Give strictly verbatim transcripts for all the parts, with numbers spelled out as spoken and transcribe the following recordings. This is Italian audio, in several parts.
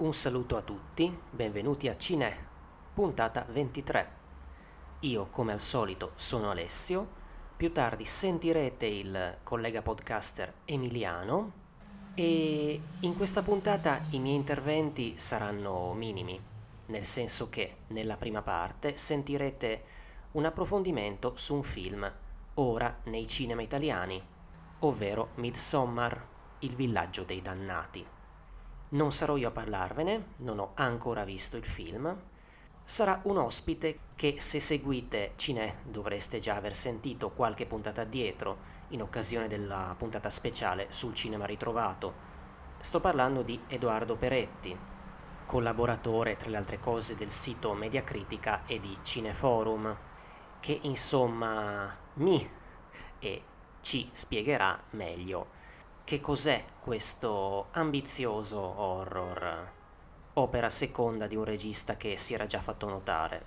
Un saluto a tutti, benvenuti a Cine, puntata ventitré. Io, come al solito, sono Alessio. Più tardi sentirete il collega podcaster Emiliano e in questa puntata i miei interventi saranno minimi, nel senso che nella prima parte sentirete un approfondimento su un film ora nei cinema italiani, ovvero Midsommar, il villaggio dei dannati. Non sarò io a parlarvene, non ho ancora visto il film. Sarà un ospite che, se seguite Cine, dovreste già aver sentito qualche puntata addietro in occasione della puntata speciale sul cinema ritrovato. Sto parlando di Edoardo Peretti, collaboratore tra le altre cose del sito Mediacritica e di Cineforum, che insomma mi e ci spiegherà meglio che cos'è questo ambizioso horror, opera seconda di un regista che si era già fatto notare.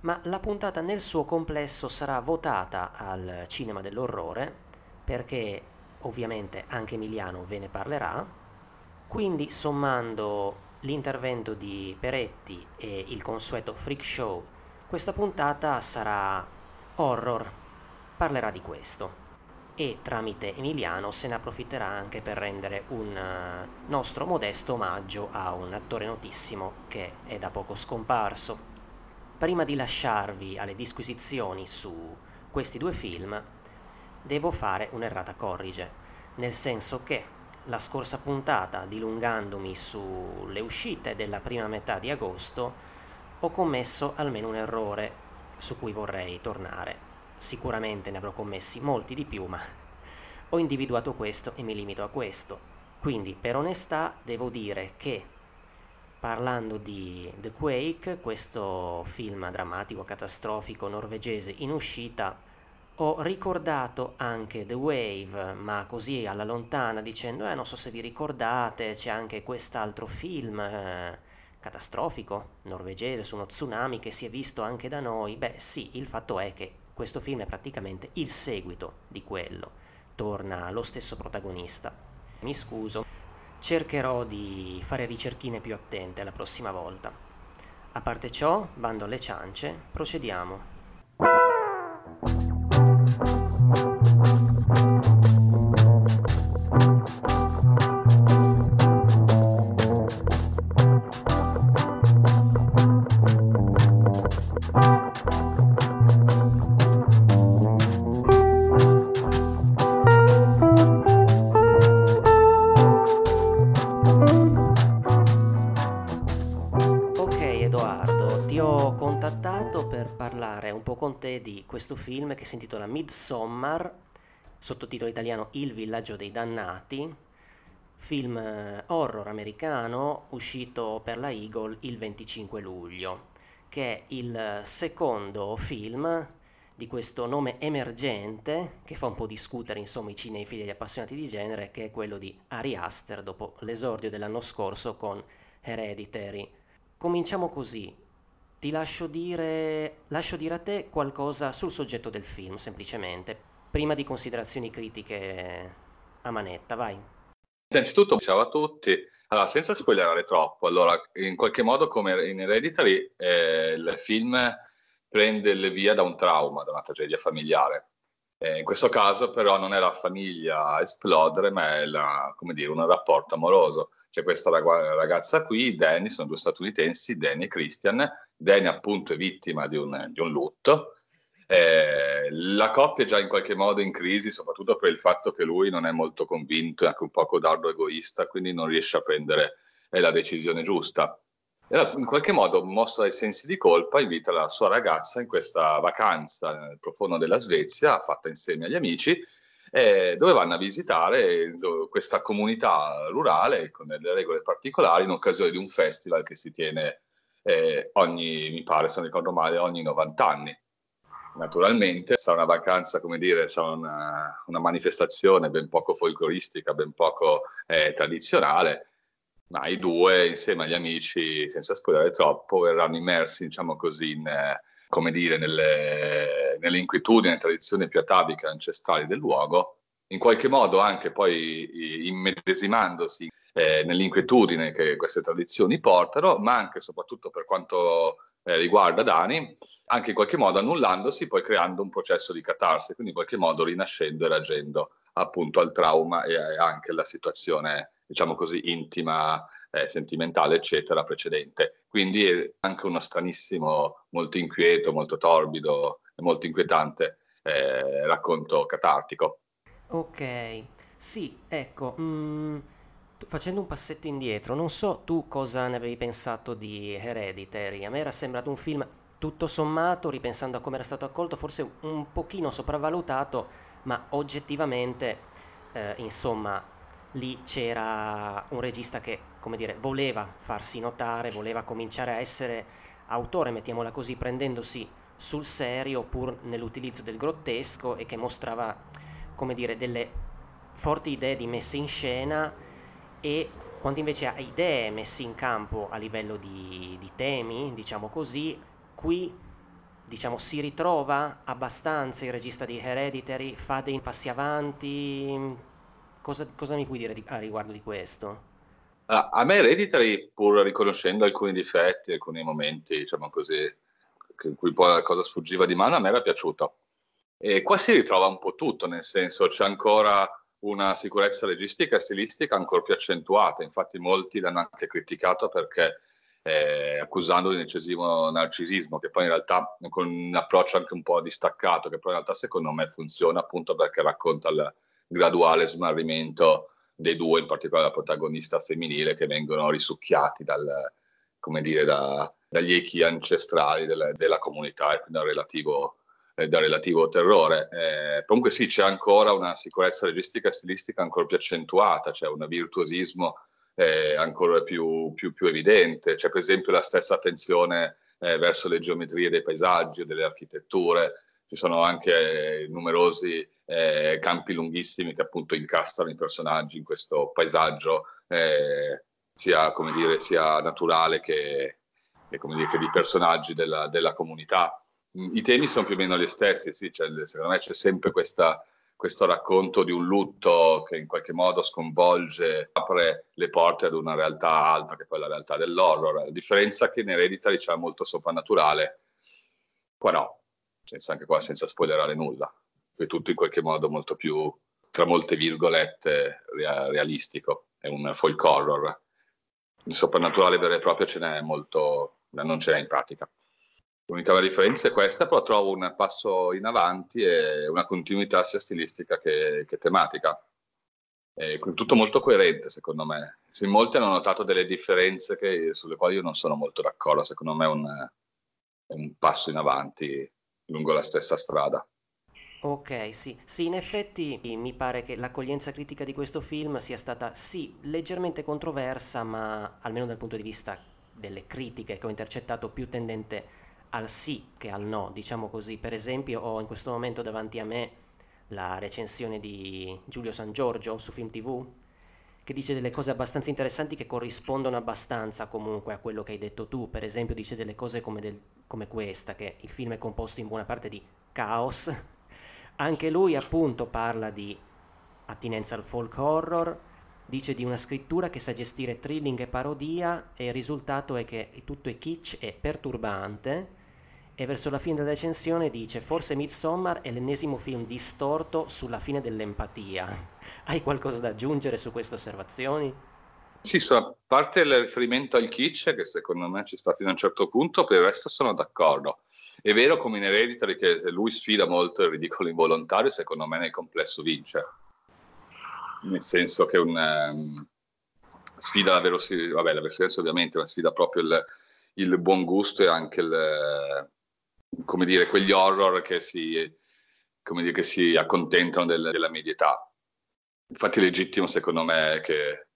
Ma la puntata nel suo complesso sarà votata al cinema dell'orrore, perché ovviamente anche Emiliano ve ne parlerà. Quindi, sommando l'intervento di Peretti e il consueto freak show, questa puntata sarà horror, parlerà di questo. E tramite Emiliano se ne approfitterà anche per rendere un nostro modesto omaggio a un attore notissimo che è da poco scomparso. Prima di lasciarvi alle disquisizioni su questi due film, devo fare un'errata corrige, nel senso che la scorsa puntata, dilungandomi sulle uscite della prima metà di agosto, ho commesso almeno un errore su cui vorrei tornare. Sicuramente ne avrò commessi molti di più, ma ho individuato questo e mi limito a questo. Quindi, per onestà, devo dire che, parlando di The Quake, questo film drammatico catastrofico norvegese in uscita, ho ricordato anche The Wave, ma così alla lontana, dicendo eh non so se vi ricordate, c'è anche quest'altro film eh, catastrofico norvegese su uno tsunami che si è visto anche da noi. Beh sì, il fatto è che questo film è praticamente il seguito di quello, torna lo stesso protagonista. Mi scuso, cercherò di fare ricerchine più attente la prossima volta. A parte ciò, bando alle ciance, procediamo. Di questo film che si intitola Midsommar, sottotitolo italiano Il villaggio dei dannati, film horror americano uscito per la Eagle il venticinque luglio, che è il secondo film di questo nome emergente che fa un po' discutere insomma i cinefili e gli appassionati di genere, che è quello di Ari Aster dopo l'esordio dell'anno scorso con Hereditary. Cominciamo così. Ti lascio dire, lascio dire a te qualcosa sul soggetto del film, semplicemente, prima di considerazioni critiche a manetta, vai. Innanzitutto, ciao a tutti. Allora, senza spoilerare troppo, allora, in qualche modo, come in Hereditary, eh, il film prende il via da un trauma, da una tragedia familiare. Eh, in questo caso, però, non è la famiglia a esplodere, ma è la, come dire, un rapporto amoroso. C'è questa rag- ragazza qui, Danny, sono due statunitensi, Danny e Christian. Danny appunto è vittima di un, di un lutto, eh, la coppia è già in qualche modo in crisi, soprattutto per il fatto che lui non è molto convinto, è anche un po' codardo egoista, quindi non riesce a prendere eh, la decisione giusta. E in qualche modo, mosso dai sensi di colpa, invita la sua ragazza in questa vacanza nel profondo della Svezia, fatta insieme agli amici, Eh, dove vanno a visitare do, questa comunità rurale con delle regole particolari in occasione di un festival che si tiene eh, ogni, mi pare, se non ricordo male, ogni novanta anni. Naturalmente sarà una vacanza, come dire, sarà una, una manifestazione ben poco folcloristica, ben poco eh, tradizionale, ma i due, insieme agli amici, senza spoilerare troppo, verranno immersi, diciamo così, in... Eh, come dire, nelle, nelle inquietudini, nelle tradizioni più ataviche ancestrali del luogo, in qualche modo anche poi immedesimandosi eh, nell'inquietudine che queste tradizioni portano, ma anche e soprattutto per quanto eh, riguarda Dani, anche in qualche modo annullandosi, poi creando un processo di catarsi, quindi in qualche modo rinascendo e reagendo appunto al trauma e anche alla situazione, diciamo così, intima, eh, sentimentale, eccetera, precedente. Quindi è anche uno stranissimo, molto inquieto, molto torbido e molto inquietante eh, racconto catartico. Ok, sì, ecco, mh, facendo un passetto indietro, non so tu cosa ne avevi pensato di Hereditary. A me era sembrato un film tutto sommato, ripensando a come era stato accolto, forse un pochino sopravvalutato, ma oggettivamente, eh, insomma, lì c'era un regista che, come dire, voleva farsi notare, voleva cominciare a essere autore, mettiamola così, prendendosi sul serio pur nell'utilizzo del grottesco, e che mostrava, come dire, delle forti idee di messa in scena e quanto invece ha idee messe in campo a livello di, di temi, diciamo così. Qui, diciamo, si ritrova abbastanza il regista di Hereditary, fa dei passi avanti. Cosa, cosa mi puoi dire di, a riguardo di questo? Allora, a me Hereditary, pur riconoscendo alcuni difetti, alcuni momenti, diciamo così, in cui poi la cosa sfuggiva di mano, a me era piaciuto. E qua si ritrova un po' tutto, nel senso c'è ancora una sicurezza registica e stilistica ancora più accentuata, infatti molti l'hanno anche criticato perché... Eh, accusando di un eccessivo narcisismo, che poi in realtà con un approccio anche un po' distaccato, che poi in realtà secondo me funziona appunto perché racconta il graduale smarrimento dei due, in particolare la protagonista femminile, che vengono risucchiati dal, come dire, da, dagli echi ancestrali della, della comunità e quindi dal relativo, eh, dal relativo terrore. Eh, comunque sì, c'è ancora una sicurezza registica e stilistica ancora più accentuata, c'è cioè un virtuosismo Eh, ancora più, più, più evidente. C'è per esempio la stessa attenzione eh, verso le geometrie dei paesaggi, delle architetture. Ci sono anche numerosi eh, campi lunghissimi che appunto incastrano i personaggi in questo paesaggio eh, sia, come dire, sia naturale che, che, come dire, che di personaggi della, della comunità. I temi sono più o meno gli stessi, sì, cioè, secondo me c'è sempre questa... questo racconto di un lutto che in qualche modo sconvolge, apre le porte ad una realtà alta, che è poi la realtà dell'horror. La differenza è che in Hereditary c'è molto soprannaturale, qua no, senza, anche qua senza spoilerare nulla, è tutto in qualche modo molto più, tra molte virgolette, realistico, è un folk horror. Il soprannaturale vero e proprio ce n'è molto, non ce n'è in pratica. L'unica vera differenza è questa, però trovo un passo in avanti e una continuità sia stilistica che, che tematica. È tutto molto coerente, secondo me. In molti hanno notato delle differenze che, sulle quali io non sono molto d'accordo. Secondo me è un, è un passo in avanti lungo la stessa strada. Ok, sì. Sì, in effetti mi pare che l'accoglienza critica di questo film sia stata, sì, leggermente controversa, ma almeno dal punto di vista delle critiche che ho intercettato, più tendente al sì che al no, diciamo così. Per esempio, ho in questo momento davanti a me la recensione di Giulio San Giorgio su Film tivù, che dice delle cose abbastanza interessanti che corrispondono abbastanza comunque a quello che hai detto tu. Per esempio dice delle cose come, del, come questa, che il film è composto in buona parte di caos. Anche lui appunto parla di attinenza al folk horror, dice di una scrittura che sa gestire thrilling e parodia, e il risultato è che tutto è kitsch e perturbante. E verso la fine della recensione dice: forse Midsommar è l'ennesimo film distorto sulla fine dell'empatia. Hai qualcosa da aggiungere su queste osservazioni? Sì, so, a parte il riferimento al kitsch, che secondo me ci sta fino a un certo punto, per il resto sono d'accordo. È vero, come in Hereditary, che lui sfida molto il ridicolo involontario, secondo me nel complesso vince. Nel senso che una um, sfida la verosimilitudine, vabbè, la verosimilitudine ovviamente, ma sfida proprio il, il buon gusto e anche il... come dire, quegli horror che si, come dire, che si accontentano del, della medietà. Infatti è legittimo, secondo me, che,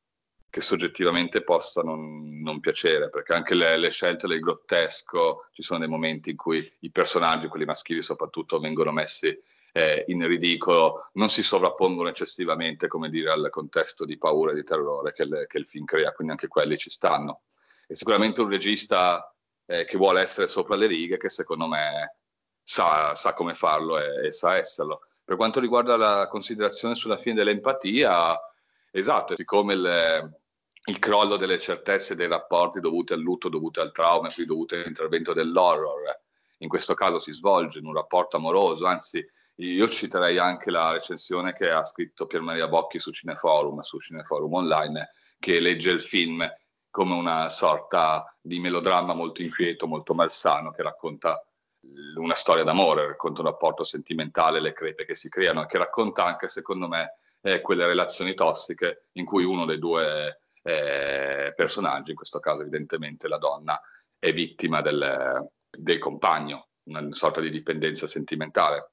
che soggettivamente possa non, non piacere, perché anche le, le scelte del grottesco, ci sono dei momenti in cui i personaggi, quelli maschili soprattutto, vengono messi eh, in ridicolo, non si sovrappongono eccessivamente, come dire, al contesto di paura e di terrore che, le, che il film crea, quindi anche quelli ci stanno. E sicuramente un regista... Eh, che vuole essere sopra le righe, che secondo me sa, sa come farlo e, e sa esserlo. Per quanto riguarda la considerazione sulla fine dell'empatia, esatto, siccome il, il crollo delle certezze dei rapporti dovuti al lutto, dovuti al trauma, e qui dovuti all'intervento dell'horror. In questo caso si svolge in un rapporto amoroso, anzi io citerei anche la recensione che ha scritto Pier Maria Bocchi su Cineforum, su Cineforum Online, che legge il film come una sorta di melodramma molto inquieto, molto malsano, che racconta una storia d'amore, racconta un rapporto sentimentale, le crepe che si creano, che racconta anche, secondo me, eh, quelle relazioni tossiche in cui uno dei due eh, personaggi, in questo caso evidentemente la donna, è vittima del, del compagno, una sorta di dipendenza sentimentale.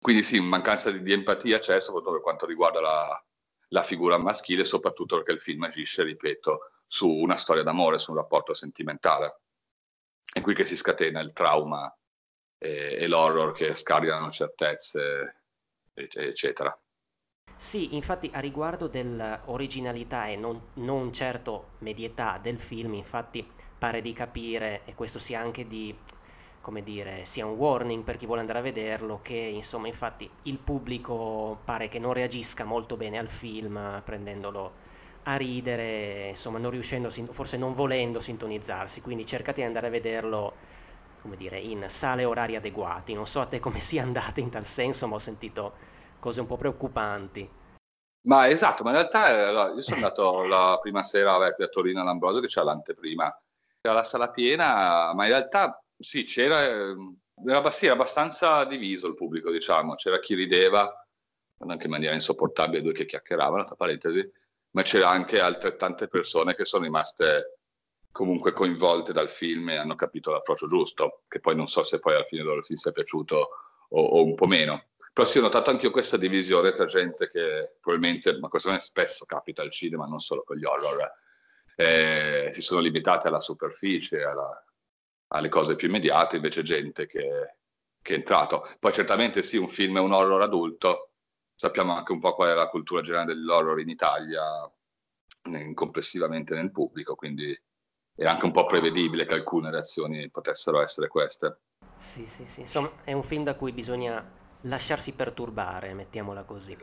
Quindi sì, mancanza di, di empatia c'è, soprattutto per quanto riguarda la, la figura maschile, soprattutto perché il film agisce, ripeto, su una storia d'amore, su un rapporto sentimentale. È qui che si scatena il trauma e, e l'horror che scaricano certezze, eccetera. Sì, infatti a riguardo dell'originalità e non, non certo medietà del film, infatti pare di capire, e questo sia anche di... come dire, sia un warning per chi vuole andare a vederlo, che insomma infatti il pubblico pare che non reagisca molto bene al film, prendendolo a ridere, insomma non riuscendo, forse non volendo sintonizzarsi, quindi cercate di andare a vederlo, come dire, in sale e orari adeguati. Non so a te come sia andata in tal senso, ma ho sentito cose un po' preoccupanti. Ma esatto, ma in realtà io sono andato la prima sera qui a Torino all'Ambrosio, che c'è l'anteprima, c'era la sala piena, ma in realtà sì, c'era, era, sì, era abbastanza diviso il pubblico, diciamo. C'era chi rideva, anche in maniera insopportabile, due che chiacchieravano, tra parentesi, ma c'era anche altrettante persone che sono rimaste comunque coinvolte dal film e hanno capito l'approccio giusto, che poi non so se poi alla fine loro film sia piaciuto o, o un po' meno. Però sì, ho notato anche io questa divisione tra gente che probabilmente, ma questo spesso capita al cinema, non solo con gli horror, eh, si sono limitate alla superficie, alla... alle cose più immediate, invece gente che, che è entrato. Poi certamente sì, un film è un horror adulto, sappiamo anche un po' qual è la cultura generale dell'horror in Italia, in, complessivamente nel pubblico, quindi è anche un po' prevedibile che alcune reazioni potessero essere queste. Sì, sì, sì, insomma è un film da cui bisogna lasciarsi perturbare, mettiamola così.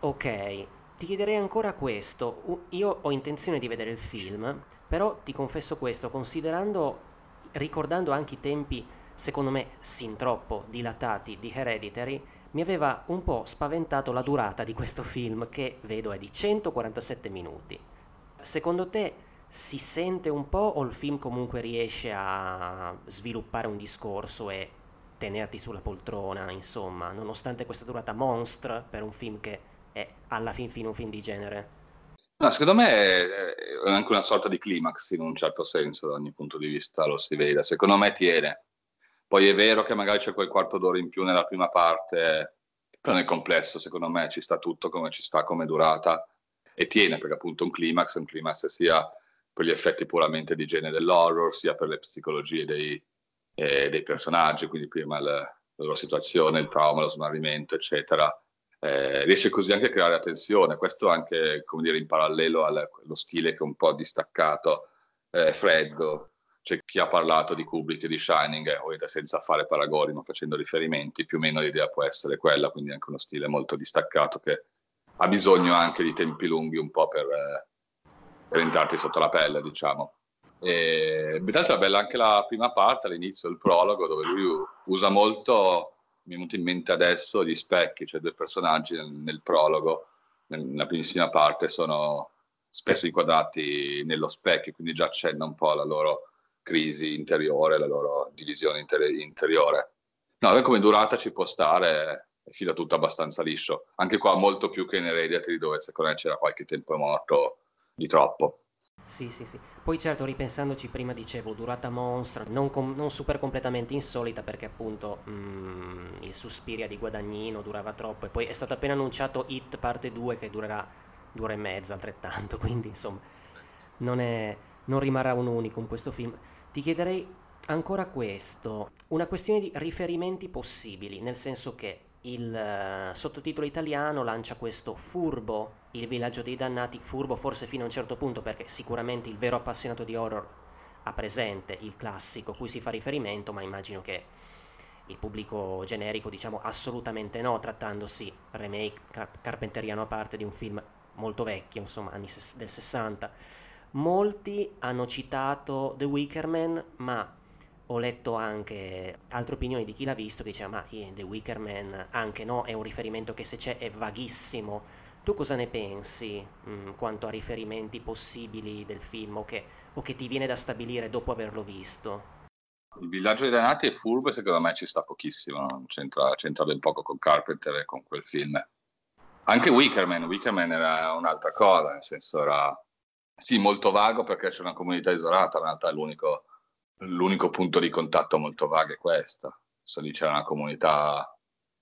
Ok, ti chiederei ancora questo, io ho intenzione di vedere il film, però ti confesso questo, considerando... ricordando anche i tempi, secondo me, sin troppo dilatati di Hereditary, mi aveva un po' spaventato la durata di questo film, che vedo è di centoquarantasette minuti. Secondo te si sente un po' o il film comunque riesce a sviluppare un discorso e tenerti sulla poltrona, insomma, nonostante questa durata monstra per un film che è alla fin fine un film di genere? No, secondo me è anche una sorta di climax in un certo senso, da ogni punto di vista lo si veda. Secondo me tiene. Poi è vero che magari c'è quel quarto d'ora in più nella prima parte, però nel complesso secondo me ci sta tutto come ci sta, come durata, e tiene, perché appunto un climax, un climax sia per gli effetti puramente di genere dell'horror, sia per le psicologie dei, eh, dei personaggi, quindi prima la, la loro situazione, il trauma, lo smarrimento, eccetera. Eh, riesce così anche a creare attenzione, questo anche, come dire, in parallelo allo stile che è un po' distaccato, eh, freddo. C'è chi ha parlato di Kubrick e di Shining, eh, senza fare paragoni ma facendo riferimenti, più o meno l'idea può essere quella, quindi anche uno stile molto distaccato che ha bisogno anche di tempi lunghi un po' per, eh, per entrarti sotto la pelle, diciamo. E tra l'altro è bella anche la prima parte, all'inizio, il prologo, dove lui usa molto... mi è venuto in mente adesso gli specchi, cioè due personaggi nel, nel prologo, nella primissima parte, sono spesso inquadrati nello specchio, quindi già accenna un po' la loro crisi interiore, la loro divisione inter- interiore. No, come durata ci può stare, è fila tutto abbastanza liscio. Anche qua molto più che in Hereditary, dove secondo me c'era qualche tempo morto di troppo. Sì, sì, sì. Poi certo, ripensandoci prima dicevo, durata monstra, non, com- non super completamente insolita, perché appunto mm, il Suspiria di Guadagnino durava troppo, e poi è stato appena annunciato It parte due, che durerà due e mezza altrettanto, quindi insomma non, è, non rimarrà un unicum questo film. Ti chiederei ancora questo, una questione di riferimenti possibili, nel senso che il uh, sottotitolo italiano lancia questo furbo, il villaggio dei dannati, furbo forse fino a un certo punto, perché sicuramente il vero appassionato di horror ha presente il classico cui si fa riferimento, ma immagino che il pubblico generico, diciamo, assolutamente no, trattandosi, remake car- carpenteriano a parte, di un film molto vecchio, insomma anni ses- del sessanta. Molti hanno citato The Wicker Man, ma ho letto anche altre opinioni di chi l'ha visto che diceva ma The Wicker Man anche no, è un riferimento che se c'è è vaghissimo. Tu cosa ne pensi mh, quanto a riferimenti possibili del film o che, o che ti viene da stabilire dopo averlo visto? Il villaggio dei Danati è furbo e secondo me ci sta pochissimo, non c'entra, c'entra ben poco con Carpenter e con quel film. Anche Wicker Man, Wicker Man era un'altra cosa, nel senso era sì molto vago perché c'è una comunità isolata, in realtà l'unico, l'unico punto di contatto molto vago è questo. So, lì c'è una comunità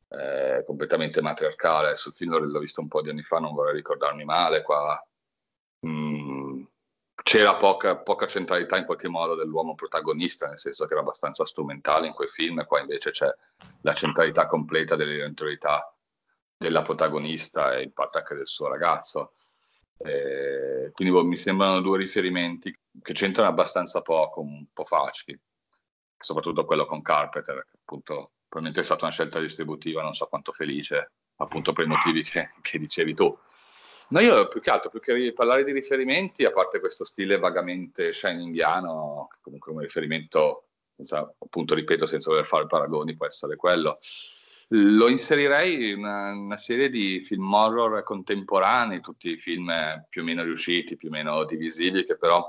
eh, completamente matriarcale, sul film l'ho visto un po' di anni fa, non vorrei ricordarmi male, qua mm. C'era poca, poca centralità in qualche modo dell'uomo protagonista, nel senso che era abbastanza strumentale in quei film, qua invece c'è la centralità completa dell'identità della protagonista e in parte anche del suo ragazzo. E quindi boh, mi sembrano due riferimenti che c'entrano abbastanza poco, un po' facili, soprattutto quello con Carpenter, che appunto probabilmente è stata una scelta distributiva, non so quanto felice, appunto per i motivi che, che dicevi tu. No, io più che altro, più che parlare di riferimenti, a parte questo stile vagamente shiningiano, che comunque un riferimento, senza, appunto ripeto, senza voler fare paragoni, può essere quello, lo inserirei in una, una serie di film horror contemporanei, tutti film più o meno riusciti, più o meno divisibili, che però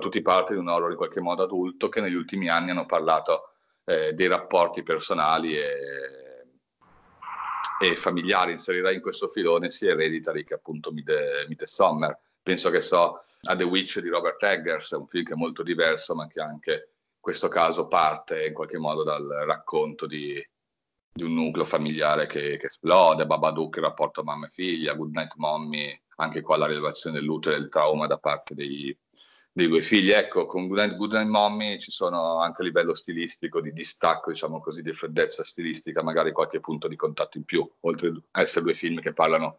tutti parte di un horror in qualche modo adulto, che negli ultimi anni hanno parlato eh, dei rapporti personali e... e familiari. Inserirei in questo filone sia Hereditary che appunto Midsommar, penso che so a The Witch di Robert Eggers, un film che è molto diverso ma che anche in questo caso parte in qualche modo dal racconto di, di un nucleo familiare che, che esplode. Babadook, il rapporto mamma e figlia. Goodnight Mommy, anche qua la rilevazione del lutto e del trauma da parte dei, dei due figli. Ecco, con Goodnight, Goodnight Mommy ci sono anche a livello stilistico di distacco, diciamo così, di freddezza stilistica, magari qualche punto di contatto in più, oltre a essere due film che parlano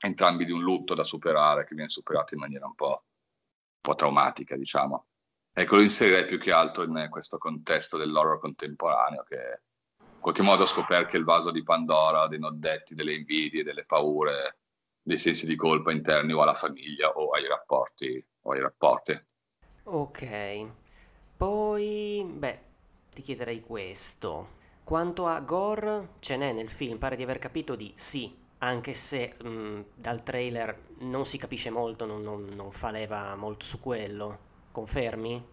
entrambi di un lutto da superare, che viene superato in maniera un po', un po' traumatica, diciamo. Ecco, lo inserirei più che altro in questo contesto dell'horror contemporaneo, che in qualche modo scoperchia il vaso di Pandora, dei noddetti, delle invidie, delle paure, dei sensi di colpa interni o alla famiglia o ai rapporti o ai rapporti. Ok, poi, beh, ti chiederei questo. Quanto a gore, ce n'è nel film, pare di aver capito di sì, anche se mh, dal trailer non si capisce molto, non, non, non fa leva molto su quello. Confermi?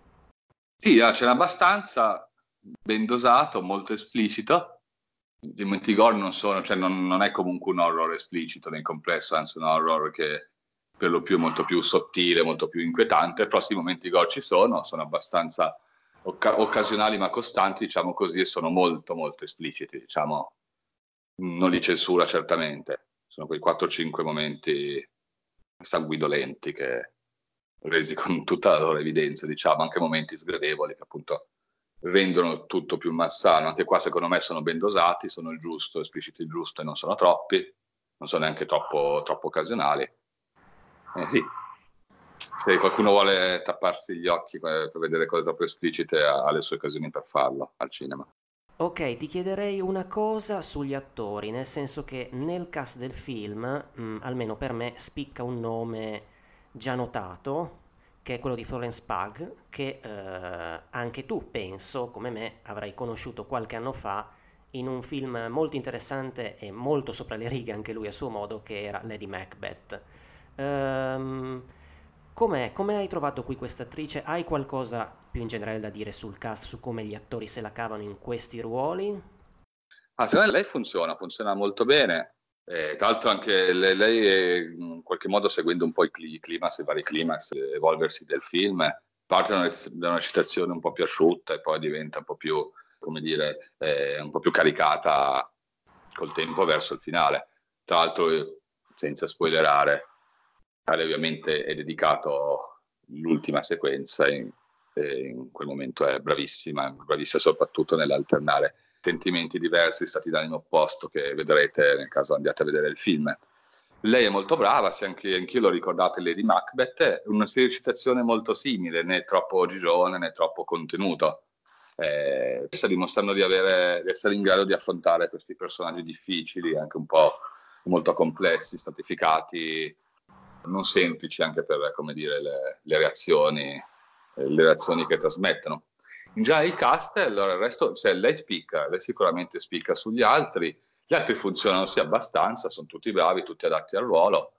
Sì, ah, ce n'è abbastanza, ben dosato, molto esplicito. I momenti gore non sono, cioè non, non è comunque un horror esplicito nel complesso, anzi un horror che... per lo più molto più sottile, molto più inquietante. Però i momenti gore ci sono, sono abbastanza occa- occasionali ma costanti, diciamo così, e sono molto molto espliciti, diciamo, non li censura certamente, sono quei quattro cinque momenti sanguinolenti che resi con tutta la loro evidenza, diciamo, anche momenti sgradevoli che appunto rendono tutto più malsano. Anche qua secondo me sono ben dosati, sono il giusto, espliciti il giusto e non sono troppi, non sono neanche troppo, troppo occasionali. Eh sì, se qualcuno vuole tapparsi gli occhi per vedere cose troppo esplicite ha le sue occasioni per farlo al cinema. Ok, ti chiederei una cosa sugli attori, nel senso che nel cast del film, mh, almeno per me, spicca un nome già notato, che è quello di Florence Pugh, che eh, anche tu, penso, come me, avrai conosciuto qualche anno fa in un film molto interessante e molto sopra le righe anche lui a suo modo, che era Lady Macbeth. Um, com'è? Come hai trovato qui questa attrice? Hai qualcosa più in generale da dire sul cast, su come gli attori se la cavano in questi ruoli? Ah, secondo me lei funziona, funziona molto bene. Eh, tra l'altro anche lei, lei è, in qualche modo, seguendo un po' i climax, i vari climax, evolversi del film, parte da una, da una citazione un po' più asciutta e poi diventa un po' più, come dire, eh, un po' più caricata col tempo verso il finale. Tra l'altro, senza spoilerare, ovviamente è dedicato l'ultima sequenza e in, in quel momento è bravissima, bravissima soprattutto nell'alternare sentimenti diversi, stati d'animo opposto, che vedrete nel caso andiate a vedere il film. Lei è molto brava, se anche anch'io lo ricordate, Lady Macbeth, una recitazione molto simile, né troppo gigione né troppo contenuto. Eh, sta dimostrando di, avere, di essere in grado di affrontare questi personaggi difficili, anche un po' molto complessi, stratificati, non semplici anche per, come dire, le, le reazioni le reazioni che trasmettono. In generale il cast, allora il resto, cioè lei spicca, lei sicuramente spicca sugli altri, gli altri funzionano sì abbastanza, sono tutti bravi, tutti adatti al ruolo,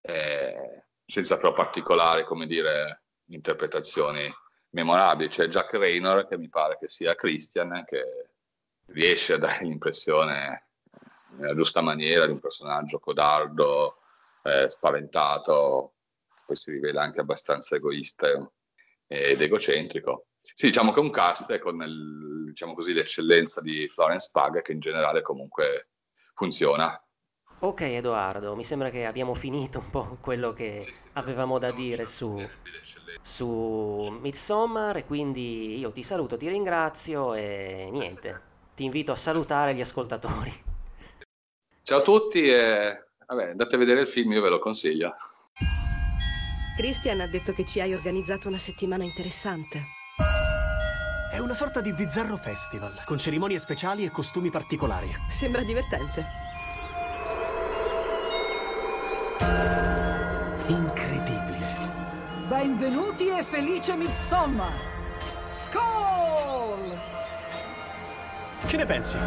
eh, senza però particolari, come dire, interpretazioni memorabili. C'è Jack Reynor, che mi pare che sia Christian, che riesce a dare l'impressione nella giusta maniera di un personaggio codardo, eh, spaventato, poi si rivela anche abbastanza egoista ed egocentrico. Sì, diciamo che un cast con il, diciamo così, l'eccellenza di Florence Pugh, che in generale comunque funziona. Ok Edoardo, mi sembra che abbiamo finito un po' quello che sì, sì, avevamo da dire su, su Midsommar, e quindi io ti saluto, ti ringrazio e niente, ti invito a salutare gli ascoltatori. Ciao a tutti e vabbè, andate a vedere il film, io ve lo consiglio. Christian ha detto che ci hai organizzato una settimana interessante. È una sorta di bizzarro festival, con cerimonie speciali e costumi particolari. Sembra divertente. Incredibile. Benvenuti e felice Midsommar! Skol! Che ne pensi?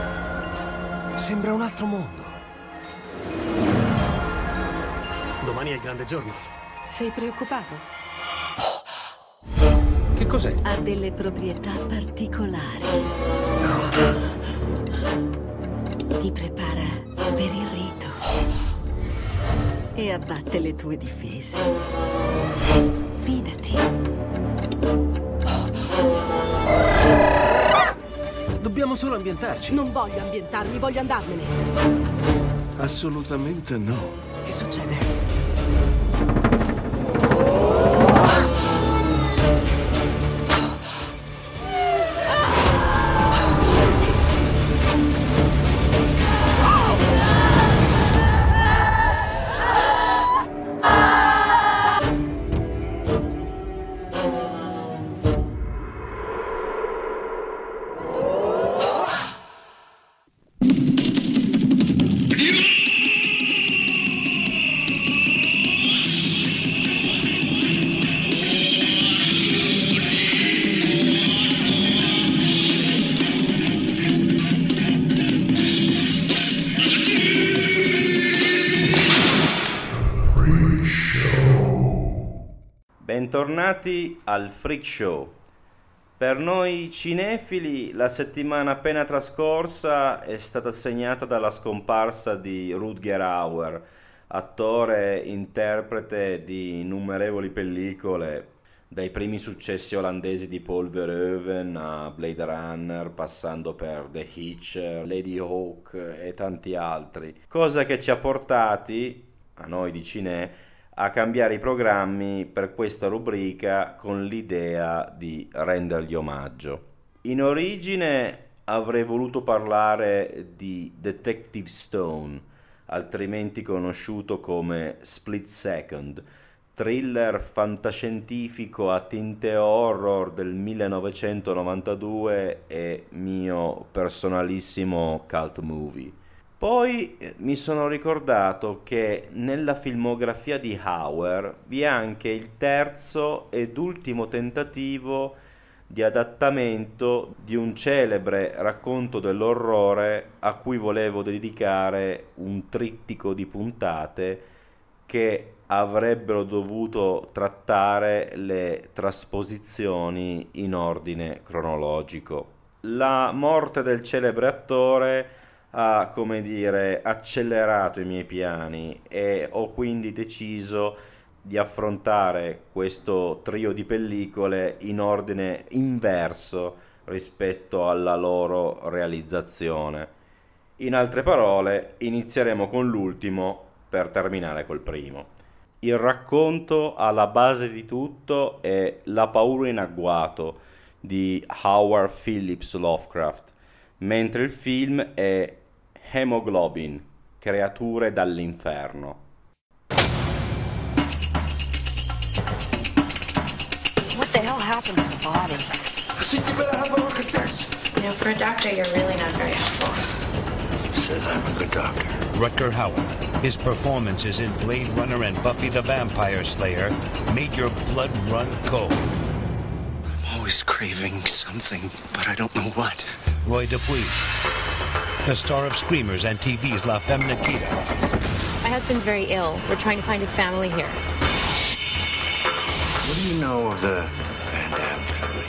Sembra un altro mondo. Domani è il grande giorno. Sei preoccupato? Che cos'è? Ha delle proprietà particolari. Ti prepara per il rito e abbatte le tue difese. Fidati. Dobbiamo solo ambientarci. Non voglio ambientarmi, voglio andarmene. Assolutamente no. Che succede? Bentornati al Freak Show. Per noi cinefili la settimana appena trascorsa è stata segnata dalla scomparsa di Rutger Hauer, attore interprete di innumerevoli pellicole, dai primi successi olandesi di Paul Verhoeven a Blade Runner, passando per The Hitch, Lady Hawk e tanti altri, cosa che ci ha portati, a noi di Cine, a cambiare i programmi per questa rubrica con l'idea di rendergli omaggio. In origine avrei voluto parlare di Detective Stone, altrimenti conosciuto come Split Second, thriller fantascientifico a tinte horror del millenovecentonovantadue e mio personalissimo cult movie. Poi mi sono ricordato che nella filmografia di Hauer vi è anche il terzo ed ultimo tentativo di adattamento di un celebre racconto dell'orrore a cui volevo dedicare un trittico di puntate che avrebbero dovuto trattare le trasposizioni in ordine cronologico. La morte del celebre attore ha, come dire, accelerato i miei piani e ho quindi deciso di affrontare questo trio di pellicole in ordine inverso rispetto alla loro realizzazione. In altre parole, inizieremo con l'ultimo per terminare col primo. Il racconto alla base di tutto è La Paura in agguato di Howard Phillips Lovecraft, mentre il film è Hemoglobin, creature dall'inferno. What the hell happened to the body? I think you better have a look at this. You know, for a doctor, you're really not very helpful. So says I'm a good doctor. Rutger Hauer. His performances in Blade Runner and Buffy the Vampire Slayer made your blood run cold. I'm always craving something, but I don't know what. Roy Dupuy. The star of Screamers and T V's La Femme Nikita. My husband's very ill. We're trying to find his family here. What do you know of the Van Damme family?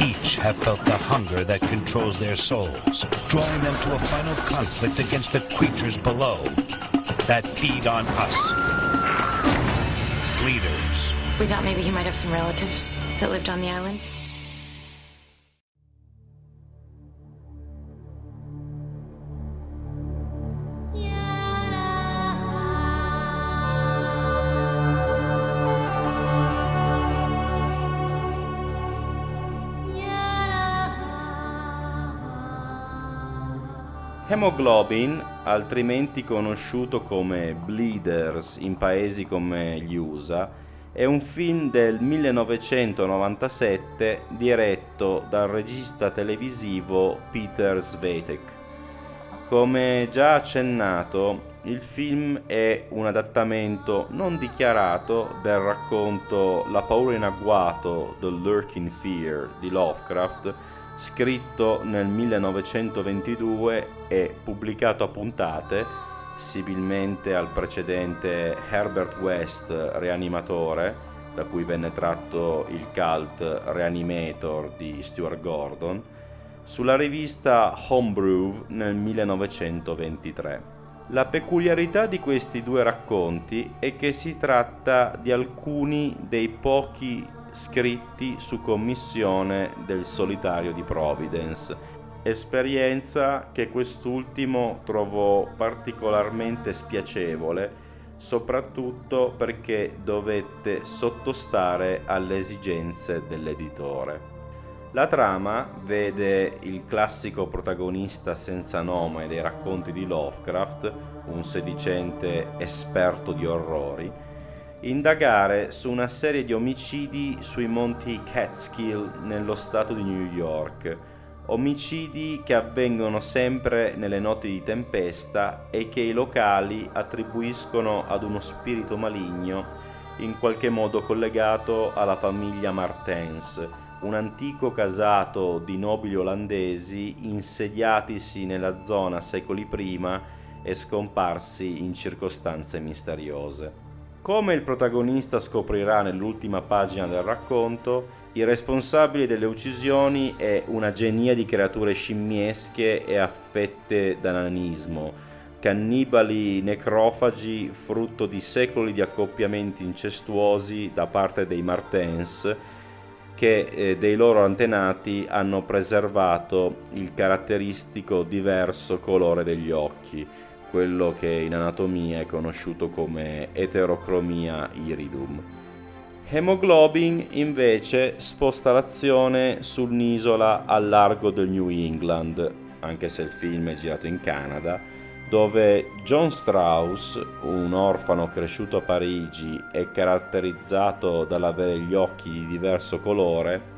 Each have felt the hunger that controls their souls, drawing them to a final conflict against the creatures below that feed on us. Bleeders. We thought maybe he might have some relatives that lived on the island. Hemoglobin, altrimenti conosciuto come Bleeders in paesi come gli U S A, è un film del millenovecentonovantasette diretto dal regista televisivo Peter Svatek. Come già accennato, il film è un adattamento non dichiarato del racconto La Paura in agguato, The Lurking Fear di Lovecraft, scritto nel millenovecentoventidue e pubblicato a puntate, similmente al precedente Herbert West Reanimatore, da cui venne tratto il cult Reanimator di Stuart Gordon, sulla rivista Homebrew nel millenovecentoventitré. La peculiarità di questi due racconti è che si tratta di alcuni dei pochi scritti su commissione del solitario di Providence, esperienza che quest'ultimo trovò particolarmente spiacevole, soprattutto perché dovette sottostare alle esigenze dell'editore. La trama vede il classico protagonista senza nome dei racconti di Lovecraft, un sedicente esperto di orrori, indagare su una serie di omicidi sui monti Catskill nello stato di New York, omicidi che avvengono sempre nelle notti di tempesta e che i locali attribuiscono ad uno spirito maligno in qualche modo collegato alla famiglia Martens, un antico casato di nobili olandesi insediatisi nella zona secoli prima e scomparsi in circostanze misteriose. Come il protagonista scoprirà nell'ultima pagina del racconto, il responsabile delle uccisioni è una genia di creature scimmiesche e affette da nanismo, cannibali necrofagi frutto di secoli di accoppiamenti incestuosi da parte dei Martens, che eh, dei loro antenati hanno preservato il caratteristico diverso colore degli occhi, quello che in anatomia è conosciuto come eterocromia iridum. Hemoglobin invece sposta l'azione su un'isola al largo del New England, anche se il film è girato in Canada, dove John Strauss, un orfano cresciuto a Parigi e caratterizzato dall'avere gli occhi di diverso colore,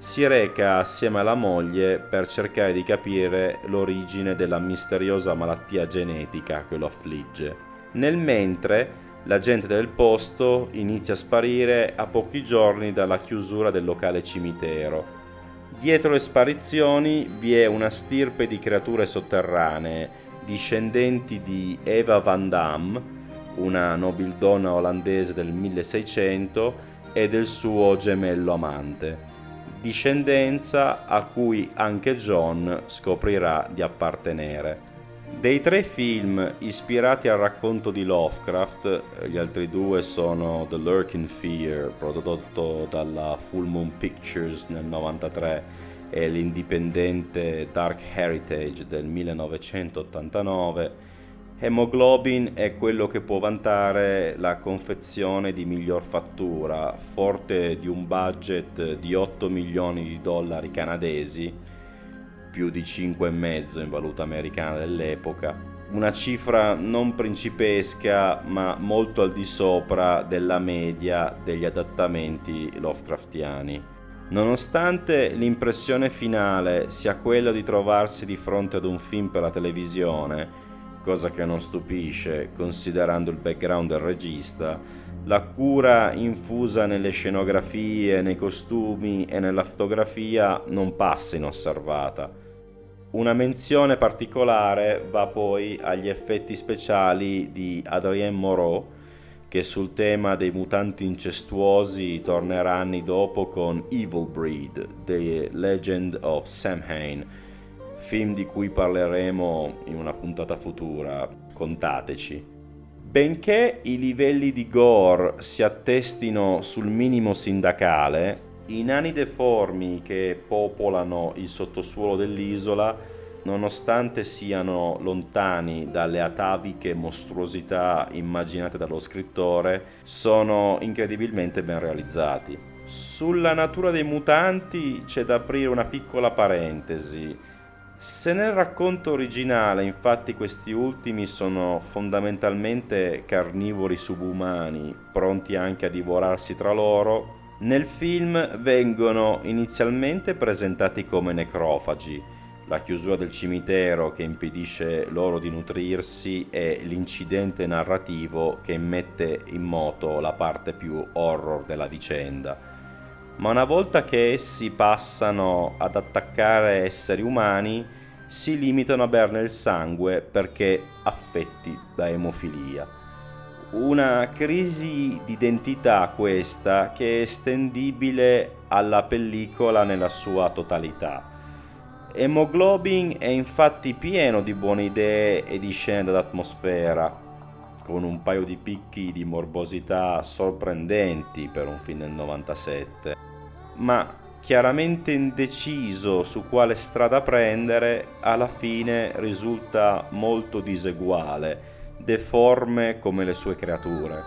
si reca assieme alla moglie per cercare di capire l'origine della misteriosa malattia genetica che lo affligge. Nel mentre, la gente del posto inizia a sparire a pochi giorni dalla chiusura del locale cimitero. Dietro le sparizioni vi è una stirpe di creature sotterranee, discendenti di Eva Van Damme, una nobildonna olandese del milleseicento, e del suo gemello amante, discendenza a cui anche John scoprirà di appartenere. Dei tre film ispirati al racconto di Lovecraft, gli altri due sono The Lurking Fear, prodotto dalla Full Moon Pictures nel novantatré, e l'indipendente Dark Heritage del millenovecentottantanove, Hemoglobin è quello che può vantare la confezione di miglior fattura, forte di un budget di otto milioni di dollari canadesi, più di cinque e mezzo in valuta americana dell'epoca, una cifra non principesca ma molto al di sopra della media degli adattamenti lovecraftiani. Nonostante l'impressione finale sia quella di trovarsi di fronte ad un film per la televisione, cosa che non stupisce considerando il background del regista, la cura infusa nelle scenografie, nei costumi e nella fotografia non passa inosservata. Una menzione particolare va poi agli effetti speciali di Adrien Moreau, che sul tema dei mutanti incestuosi tornerà anni dopo con Evil Breed, The Legend of Samhain, film di cui parleremo in una puntata futura, contateci. Benché i livelli di gore si attestino sul minimo sindacale, i nani deformi che popolano il sottosuolo dell'isola, nonostante siano lontani dalle ataviche mostruosità immaginate dallo scrittore, sono incredibilmente ben realizzati. Sulla natura dei mutanti c'è da aprire una piccola parentesi. Se nel racconto originale, infatti, questi ultimi sono fondamentalmente carnivori subumani, pronti anche a divorarsi tra loro, nel film vengono inizialmente presentati come necrofagi. La chiusura del cimitero che impedisce loro di nutrirsi e l'incidente narrativo che mette in moto la parte più horror della vicenda. Ma una volta che essi passano ad attaccare esseri umani, si limitano a berne il sangue perché affetti da emofilia. Una crisi d'identità questa che è estendibile alla pellicola nella sua totalità. Hemoglobin è infatti pieno di buone idee e di scene d'atmosfera, con un paio di picchi di morbosità sorprendenti per un film del novantasette, ma chiaramente indeciso su quale strada prendere, alla fine risulta molto diseguale, deforme come le sue creature.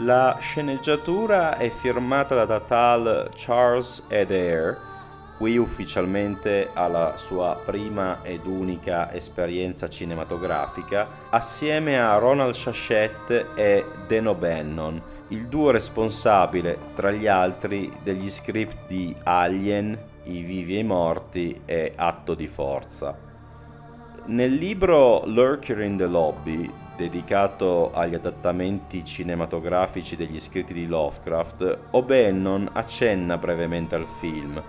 La sceneggiatura è firmata da tal Charles Adair, qui ufficialmente alla sua prima ed unica esperienza cinematografica, assieme a Ronald Shachette e Dan O'Bannon, il duo responsabile, tra gli altri, degli script di Alien, I vivi e i morti e Atto di forza. Nel libro Lurker in the Lobby, dedicato agli adattamenti cinematografici degli scritti di Lovecraft, O'Bannon accenna brevemente al film,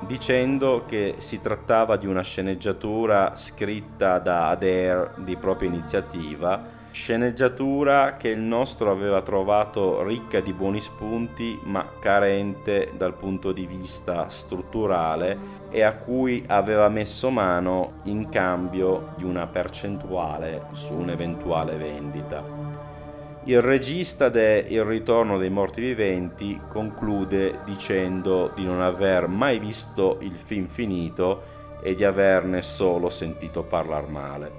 dicendo che si trattava di una sceneggiatura scritta da Adair di propria iniziativa, sceneggiatura che il nostro aveva trovato ricca di buoni spunti ma carente dal punto di vista strutturale e a cui aveva messo mano in cambio di una percentuale su un'eventuale vendita. Il regista de Il ritorno dei morti viventi conclude dicendo di non aver mai visto il film finito e di averne solo sentito parlar male.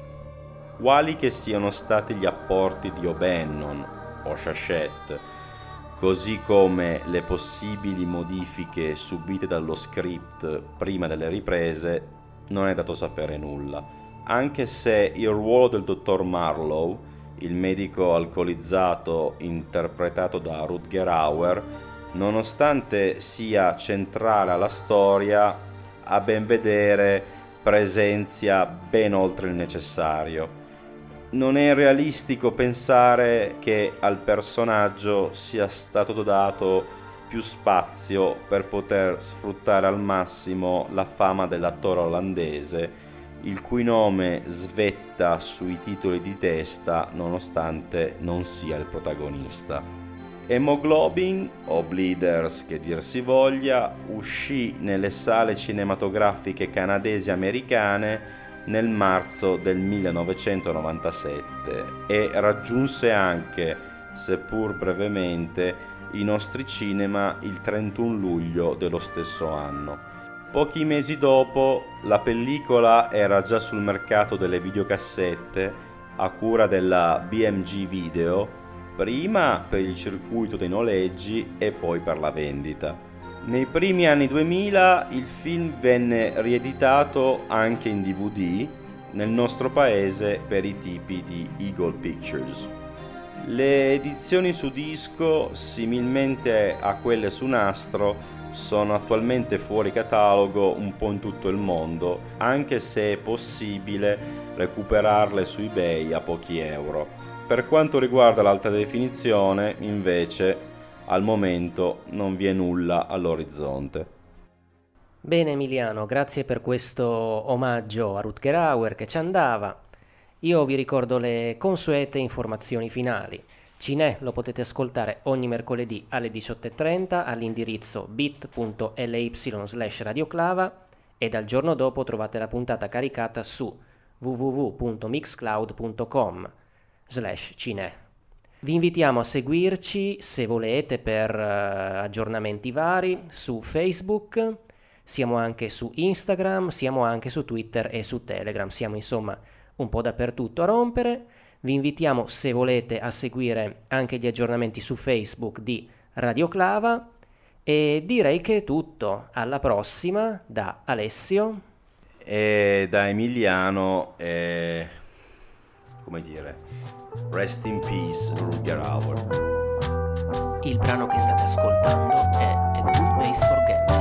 Quali che siano stati gli apporti di O'Bannon o Shachette, così come le possibili modifiche subite dallo script prima delle riprese, non è dato sapere nulla, anche se il ruolo del dottor Marlowe, il medico alcolizzato interpretato da Rutger Hauer, nonostante sia centrale alla storia, a ben vedere presenzia ben oltre il necessario. Non è realistico pensare che al personaggio sia stato dato più spazio per poter sfruttare al massimo la fama dell'attore olandese, il cui nome svetta sui titoli di testa nonostante non sia il protagonista. Hemoglobin, o Bleeders che dir si voglia, uscì nelle sale cinematografiche canadesi e americane nel marzo del millenovecentonovantasette e raggiunse anche, seppur brevemente, i nostri cinema il trentuno luglio dello stesso anno. Pochi mesi dopo, la pellicola era già sul mercato delle videocassette a cura della B M G Video, prima per il circuito dei noleggi e poi per la vendita. Nei primi anni duemila il film venne rieditato anche in D V D nel nostro paese per i tipi di Eagle Pictures. Le edizioni su disco, similmente a quelle su nastro, sono attualmente fuori catalogo un po' in tutto il mondo, anche se è possibile recuperarle su eBay a pochi euro. Per quanto riguarda l'alta definizione, invece, al momento non vi è nulla all'orizzonte. Bene Emiliano, grazie per questo omaggio a Rutger Hauer che ci andava. Io vi ricordo le consuete informazioni finali. Cinè lo potete ascoltare ogni mercoledì alle diciotto e trenta all'indirizzo bit punto ly slash radioclava e dal giorno dopo trovate la puntata caricata su www punto mixcloud punto com slash cinè. Vi invitiamo a seguirci, se volete, per uh, aggiornamenti vari su Facebook, siamo anche su Instagram, siamo anche su Twitter e su Telegram, siamo insomma un po' dappertutto a rompere. Vi invitiamo, se volete, a seguire anche gli aggiornamenti su Facebook di Radioclava e direi che è tutto. Alla prossima da Alessio e da Emiliano e, come dire, rest in peace Rutger Hauer. Il brano che state ascoltando è A Good Base for Gamers.